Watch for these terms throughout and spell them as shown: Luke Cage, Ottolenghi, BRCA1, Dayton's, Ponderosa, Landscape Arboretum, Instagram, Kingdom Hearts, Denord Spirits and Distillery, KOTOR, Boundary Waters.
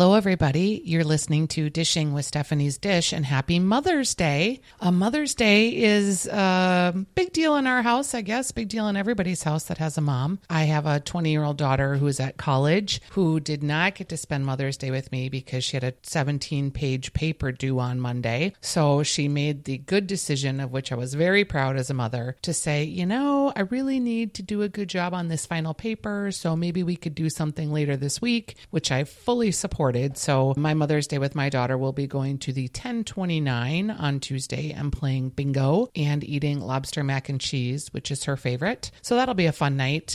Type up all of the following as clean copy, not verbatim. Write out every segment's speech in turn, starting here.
Hello, everybody. You're listening to Dishing with Stephanie's Dish, and happy Mother's Day. Mother's Day is a big deal in our house, I guess. Big deal in everybody's house that has a mom. I have a 20-year-old daughter who is at college who did not get to spend Mother's Day with me because she had a 17-page paper due on Monday. So she made the good decision, of which I was very proud as a mother, to say, you know, I really need to do a good job on this final paper, so maybe we could do something later this week, which I fully support. So my Mother's Day with my daughter will be going to the 1029 on Tuesday and playing bingo and eating lobster mac and cheese, which is her favorite. So that'll be a fun night.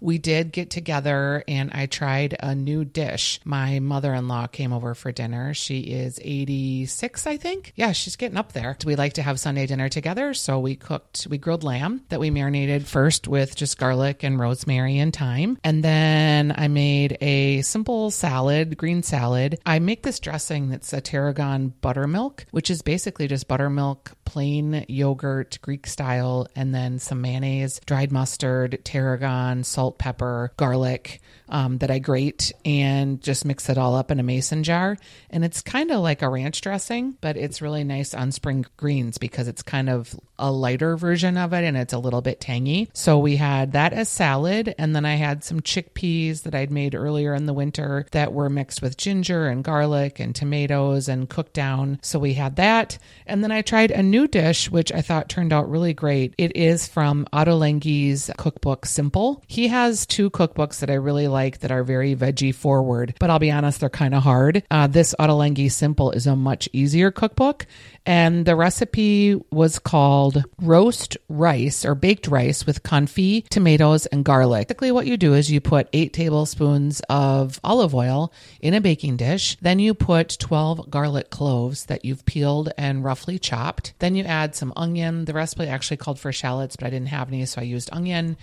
We did get together and I tried a new dish. My mother-in-law came over for dinner. She is 86, I think. Yeah, she's getting up there. We like to have Sunday dinner together. So we grilled lamb that we marinated first with just garlic and rosemary and thyme. And then I made a simple salad, green salad. I make this dressing that's a tarragon buttermilk, which is basically just buttermilk, plain yogurt, Greek style, and then some mayonnaise, dried mustard, tarragon, salt, pepper, garlic that I grate and just mix it all up in a mason jar. And it's kind of like a ranch dressing, but it's really nice on spring greens because it's kind of a lighter version of it and it's a little bit tangy. So we had that as salad. And then I had some chickpeas that I'd made earlier in the winter that were mixed with ginger and garlic and tomatoes and cooked down. So we had that. And then I tried a new dish, which I thought turned out really great. It is from Ottolenghi's cookbook, Simple. He has two cookbooks that I really like that are very veggie forward, but I'll be honest, they're kind of hard. This Ottolenghi Simple is a much easier cookbook. And the recipe was called roast rice or baked rice with confit, tomatoes, and garlic. Basically what you do is you put 8 tablespoons of olive oil in a baking dish. Then you put 12 garlic cloves that you've peeled and roughly chopped. Then you add some onion. The recipe actually called for shallots, but I didn't have any, so I used onion.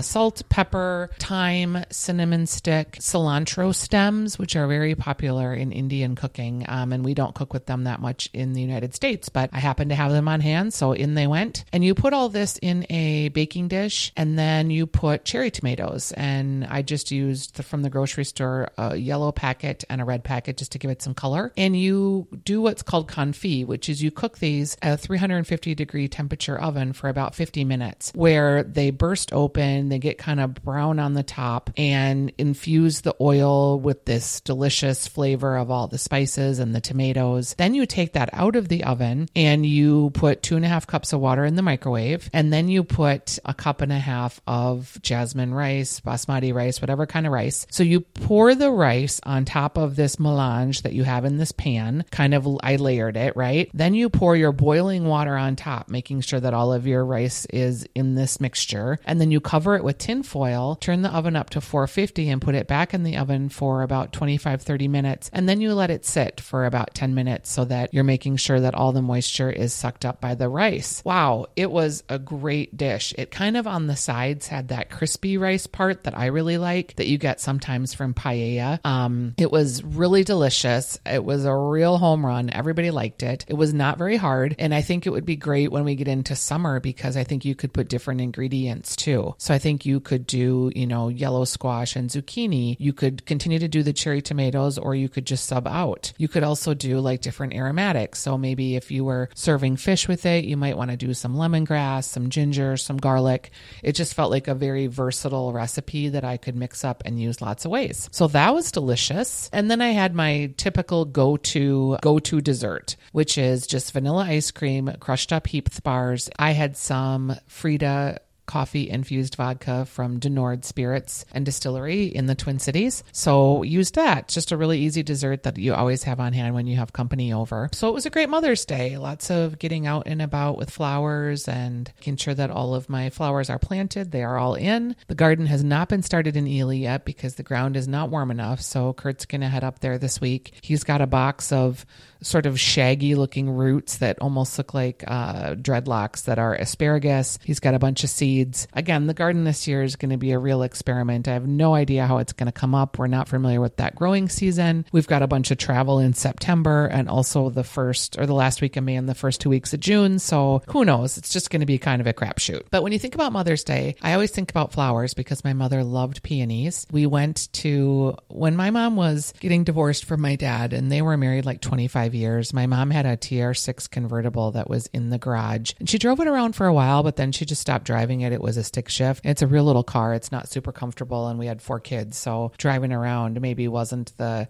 Salt, pepper, thyme, cinnamon stick, cilantro stems, which are very popular in Indian cooking. And we don't cook with them that much in the United States, but I happen to have them on hand. So in they went. And you put all this in a baking dish and then you put cherry tomatoes. And I just used from the grocery store a yellow packet and a red packet just to give it some color. And you do what's called confit, which is you cook these at a 350 degree temperature oven for about 50 minutes where they burst open. They get kind of brown on the top and infuse the oil with this delicious flavor of all the spices and the tomatoes. Then you take that out of the oven and you put 2.5 cups of water in the microwave. And then you put 1.5 cups of jasmine rice, basmati rice, whatever kind of rice. So you pour the rice on top of this melange that you have in this pan. Kind of, I layered it, right? Then you pour your boiling water on top, making sure that all of your rice is in this mixture. And then you cover it with tin foil, turn the oven up to 450 and put it back in the oven for about 25-30 minutes. And then you let it sit for about 10 minutes so that you're making sure that all the moisture is sucked up by the rice. Wow, it was a great dish. It kind of on the sides had that crispy rice part that I really like that you get sometimes from paella. It was really delicious. It was a real home run. Everybody liked it. It was not very hard. And I think it would be great when we get into summer because I think you could put different ingredients too. So I think you could do, you know, yellow squash and zucchini. You could continue to do the cherry tomatoes, or you could just sub out. You could also do like different aromatics. So maybe if you were serving fish with it, you might want to do some lemongrass, some ginger, some garlic. It just felt like a very versatile recipe that I could mix up and use lots of ways. So that was delicious. And then I had my typical go-to dessert, which is just vanilla ice cream, crushed up Heaps bars. I had some Frida coffee-infused vodka from Denord Spirits and Distillery in the Twin Cities. So used that. Just a really easy dessert that you always have on hand when you have company over. So it was a great Mother's Day. Lots of getting out and about with flowers and making sure that all of my flowers are planted. They are all in. The garden has not been started in Ely yet because the ground is not warm enough. So Kurt's going to head up there this week. He's got a box of sort of shaggy looking roots that almost look like dreadlocks that are asparagus. He's got a bunch of seeds. Again, the garden this year is going to be a real experiment. I have no idea how it's going to come up. We're not familiar with that growing season. We've got a bunch of travel in September and also the first or the last week of May and the first 2 weeks of June. So who knows? It's just going to be kind of a crapshoot. But when you think about Mother's Day, I always think about flowers because my mother loved peonies. We went to, when my mom was getting divorced from my dad and they were married like 25 years, my mom had a TR6 convertible that was in the garage and she drove it around for a while, but then she just stopped driving it. It was a stick shift. It's a real little car. It's not super comfortable. And we had 4 kids. So driving around maybe wasn't the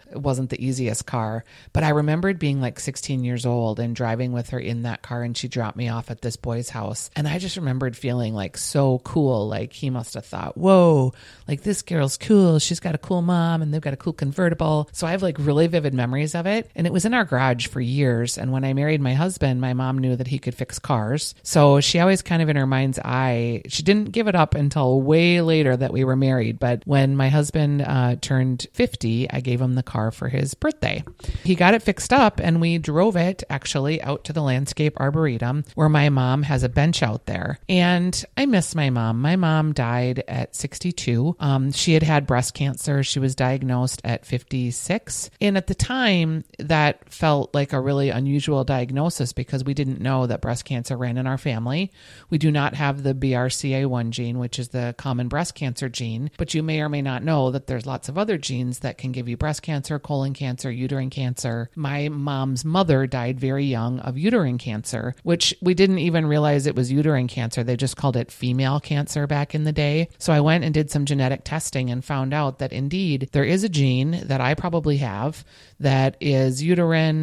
easiest car, but I remembered being like 16 years old and driving with her in that car. And she dropped me off at this boy's house. And I just remembered feeling like so cool. Like he must've thought, whoa, like this girl's cool. She's got a cool mom and they've got a cool convertible. So I have like really vivid memories of it. And it was in our garage for years. And when I married my husband, my mom knew that he could fix cars. So she always kind of in her mind's eye, she didn't give it up until way later that we were married. But when my husband turned 50, I gave him the car for his birthday. He got it fixed up and we drove it actually out to the Landscape Arboretum where my mom has a bench out there. And I miss my mom. My mom died at 62. She had breast cancer. She was diagnosed at 56. And at the time that felt like a really unusual diagnosis because we didn't know that breast cancer ran in our family. We do not have the BRCA1 gene, which is the common breast cancer gene, but you may or may not know that there's lots of other genes that can give you breast cancer, colon cancer, uterine cancer. My mom's mother died very young of uterine cancer, which we didn't even realize it was uterine cancer. They just called it female cancer back in the day. So I went and did some genetic testing and found out that indeed there is a gene that I probably have that is uterine,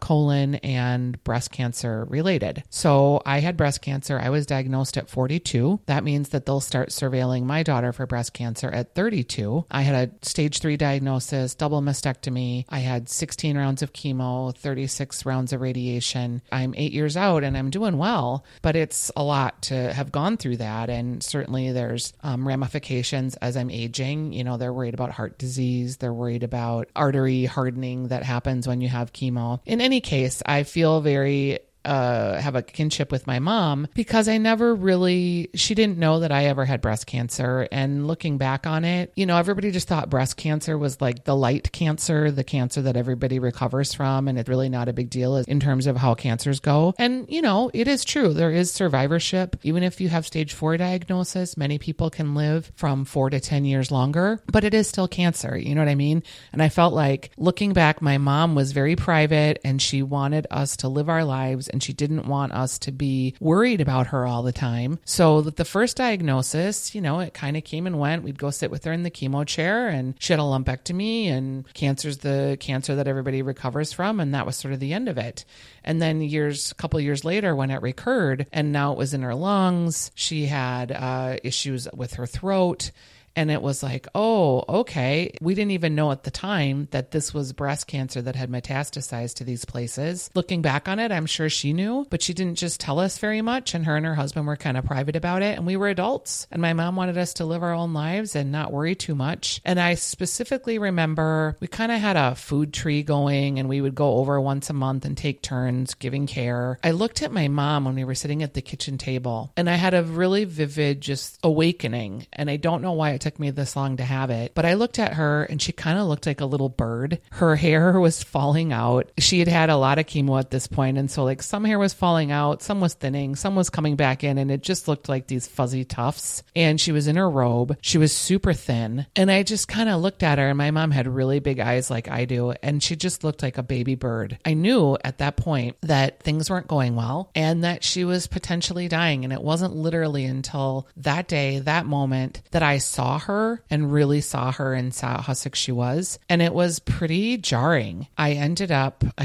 colon, and breast cancer related. So I had breast cancer. I was diagnosed at 42. That means that they'll start surveilling my daughter for breast cancer at 32. I had a stage 3 diagnosis, double mastectomy. I had 16 rounds of chemo, 36 rounds of radiation. I'm 8 years out and I'm doing well, but it's a lot to have gone through that. And certainly there's ramifications as I'm aging. You know, they're worried about heart disease. They're worried about artery hardening that happens when you have chemo. In any case, I feel very have a kinship with my mom because she didn't know that I ever had breast cancer. And looking back on it, you know, everybody just thought breast cancer was like the light cancer, the cancer that everybody recovers from. And it's really not a big deal in terms of how cancers go. And, you know, it is true. There is survivorship. Even if you have stage 4 diagnosis, many people can live from 4 to 10 years longer, but it is still cancer. You know what I mean? And I felt like looking back, my mom was very private and she wanted us to live our lives and she didn't want us to be worried about her all the time. So that the first diagnosis, you know, it kind of came and went. We'd go sit with her in the chemo chair and she had a lumpectomy and cancer's the cancer that everybody recovers from. And that was sort of the end of it. And then a couple years later when it recurred and now it was in her lungs, she had issues with her throat. And it was like, oh, okay. We didn't even know at the time that this was breast cancer that had metastasized to these places. Looking back on it, I'm sure she knew, but she didn't just tell us very much. And her husband were kind of private about it. And we were adults. And my mom wanted us to live our own lives and not worry too much. And I specifically remember we kind of had a food tree going and we would go over once a month and take turns giving care. I looked at my mom when we were sitting at the kitchen table and I had a really vivid just awakening. And I don't know why it took me this long to have it. But I looked at her and she kind of looked like a little bird. Her hair was falling out. She had had a lot of chemo at this point. And so like some hair was falling out, some was thinning, some was coming back in, and it just looked like these fuzzy tufts. And she was in her robe. She was super thin. And I just kind of looked at her and my mom had really big eyes like I do. And she just looked like a baby bird. I knew at that point that things weren't going well and that she was potentially dying. And it wasn't literally until that day, that moment that I saw her and really saw her and saw how sick she was. And it was pretty jarring. I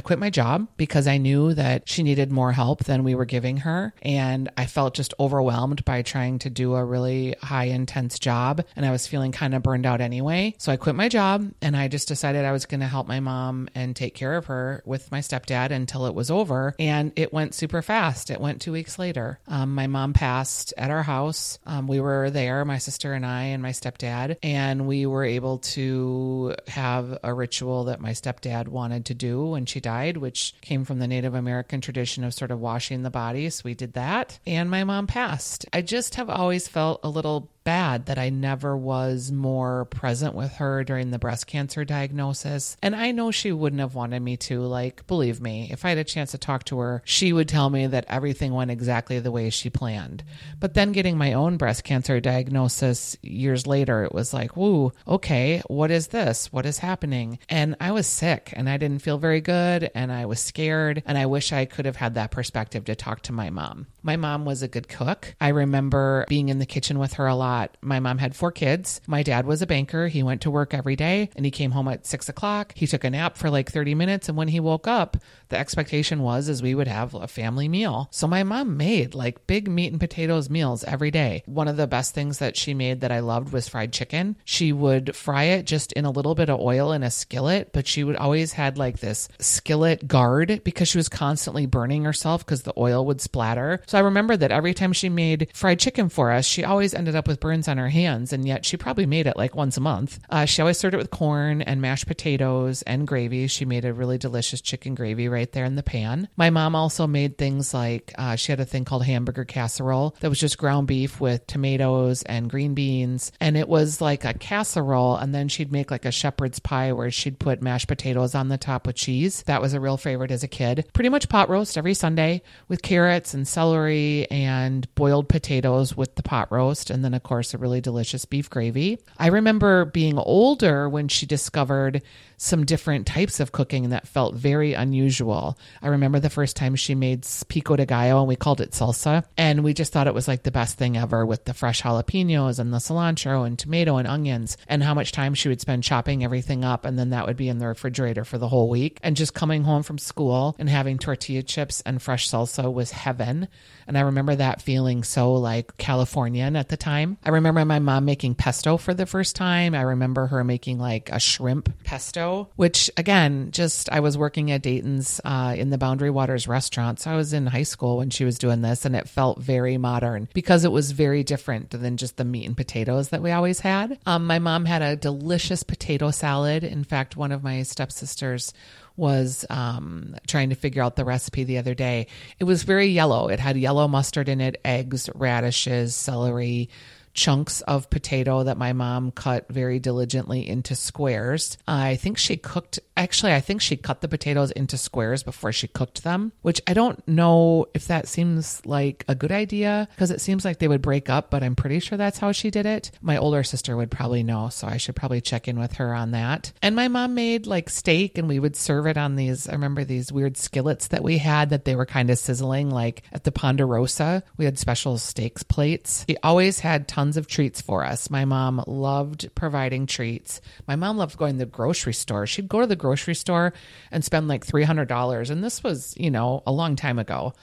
quit my job because I knew that she needed more help than we were giving her. And I felt just overwhelmed by trying to do a really high intense job. And I was feeling kind of burned out anyway. So I quit my job and I just decided I was going to help my mom and take care of her with my stepdad until it was over. And it went super fast. It went 2 weeks later. My mom passed at our house. We were there, my sister and I, and my stepdad, and we were able to have a ritual that my stepdad wanted to do when she died, which came from the Native American tradition of sort of washing the body. So we did that. And my mom passed. I just have always felt a little bad that I never was more present with her during the breast cancer diagnosis. And I know she wouldn't have wanted me to, like, believe me, if I had a chance to talk to her, she would tell me that everything went exactly the way she planned. But then getting my own breast cancer diagnosis years later, it was like, whoa, okay, what is this? What is happening? And I was sick and I didn't feel very good and I was scared. And I wish I could have had that perspective to talk to my mom. My mom was a good cook. I remember being in the kitchen with her a lot. My mom had 4 kids. My dad was a banker. He went to work every day and he came home at 6 o'clock. He took a nap for like 30 minutes. And when he woke up, the expectation was is we would have a family meal. So my mom made like big meat and potatoes meals every day. One of the best things that she made that I loved was fried chicken. She would fry it just in a little bit of oil in a skillet, but she would always had like this skillet guard because she was constantly burning herself because the oil would splatter. So I remember that every time she made fried chicken for us, she always ended up with burns on her hands, and yet she probably made it like once a month. She always served it with corn and mashed potatoes and gravy. She made a really delicious chicken gravy right there in the pan. My mom also made things like she had a thing called hamburger casserole that was just ground beef with tomatoes and green beans, and it was like a casserole. And then she'd make like a shepherd's pie where she'd put mashed potatoes on the top with cheese. That was a real favorite as a kid. Pretty much pot roast every Sunday with carrots and celery and boiled potatoes with the pot roast, and then of course, a really delicious beef gravy. I remember being older when she discovered some different types of cooking that felt very unusual. I remember the first time she made pico de gallo, and we called it salsa. And we just thought it was like the best thing ever with the fresh jalapenos and the cilantro and tomato and onions, and how much time she would spend chopping everything up. And then that would be in the refrigerator for the whole week. And just coming home from school and having tortilla chips and fresh salsa was heaven. And I remember that feeling so like Californian at the time. I remember my mom making pesto for the first time. I remember her making like a shrimp pesto, which again, just I was working at Dayton's in the Boundary Waters restaurant. So I was in high school when she was doing this, and it felt very modern because it was very different than just the meat and potatoes that we always had. My mom had a delicious potato salad. In fact, one of my stepsisters was trying to figure out the recipe the other day. It was very yellow. It had yellow mustard in it, eggs, radishes, celery, chunks of potato that my mom cut very diligently into squares. I think she cut the potatoes into squares before she cooked them, which I don't know if that seems like a good idea because it seems like they would break up, but I'm pretty sure that's how she did it. My older sister would probably know, so I should probably check in with her on that. And my mom made like steak, and we would serve it on these, I remember these weird skillets that we had that they were kind of sizzling, like at the Ponderosa. We had special steaks plates. She always had tons of treats for us. My mom loved providing treats. My mom loved going to the grocery store. She'd go to the grocery store and spend like $300. And this was, a long time ago.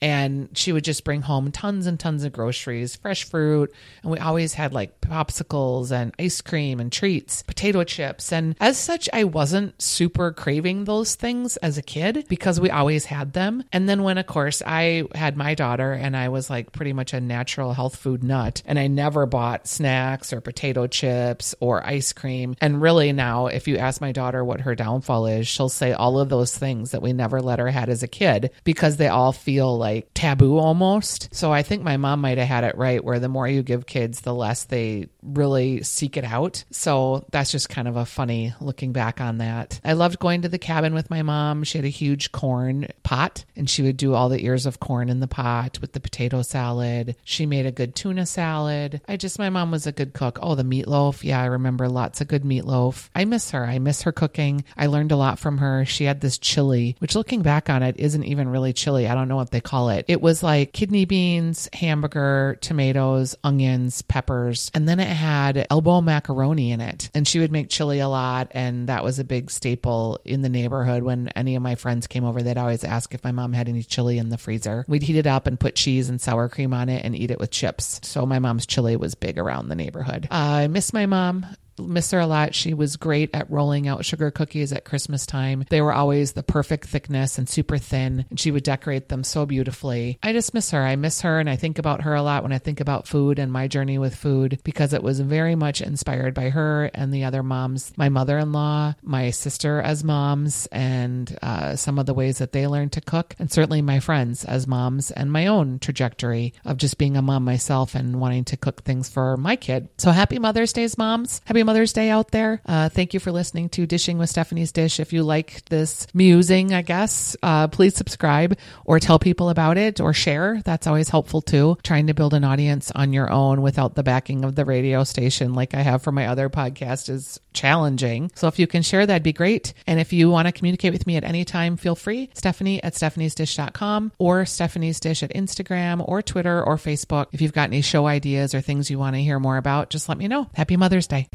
And she would just bring home tons and tons of groceries, fresh fruit. And we always had like popsicles and ice cream and treats, potato chips. And as such, I wasn't super craving those things as a kid because we always had them. And then when, of course, I had my daughter and I was like pretty much a natural health food nut, and I never bought snacks or potato chips or ice cream. And really now, if you ask my daughter what her downfall is, she'll say all of those things that we never let her had as a kid because they all feel like taboo almost. So I think my mom might have had it right, where the more you give kids, the less they really seek it out. So that's just kind of a funny looking back on that. I loved going to the cabin with my mom. She had a huge corn pot, and she would do all the ears of corn in the pot with the potato salad. She made a good tuna salad. My mom was a good cook. Oh, the meatloaf. Yeah, I remember lots of good meatloaf. I miss her. I miss her cooking. I learned a lot from her. She had this chili, which looking back on it isn't even really chili. I don't know what they call it. It was like kidney beans, hamburger, tomatoes, onions, peppers, and then it had elbow macaroni in it. And she would make chili a lot, and that was a big staple in the neighborhood. When any of my friends came over, they'd always ask if my mom had any chili in the freezer. We'd heat it up and put cheese and sour cream on it and eat it with chips. So my mom's chili was big around the neighborhood. I miss my mom. miss her a lot. She was great at rolling out sugar cookies at Christmas time. They were always the perfect thickness and super thin, and she would decorate them so beautifully. I just miss her. I miss her, and I think about her a lot when I think about food and my journey with food, because it was very much inspired by her and the other moms, my mother-in-law, my sister as moms, and some of the ways that they learned to cook, and certainly my friends as moms and my own trajectory of just being a mom myself and wanting to cook things for my kid. So happy Mother's Day, moms. Happy Mother's Day out there. Thank you for listening to Dishing with Stephanie's Dish. If you like this musing, I guess, please subscribe or tell people about it or share. That's always helpful too. Trying to build an audience on your own without the backing of the radio station like I have for my other podcast is challenging. So if you can share, that'd be great. And if you want to communicate with me at any time, feel free. Stephanie@stephaniesdish.com or Stephanie's Dish at Instagram or Twitter or Facebook. If you've got any show ideas or things you want to hear more about, just let me know. Happy Mother's Day.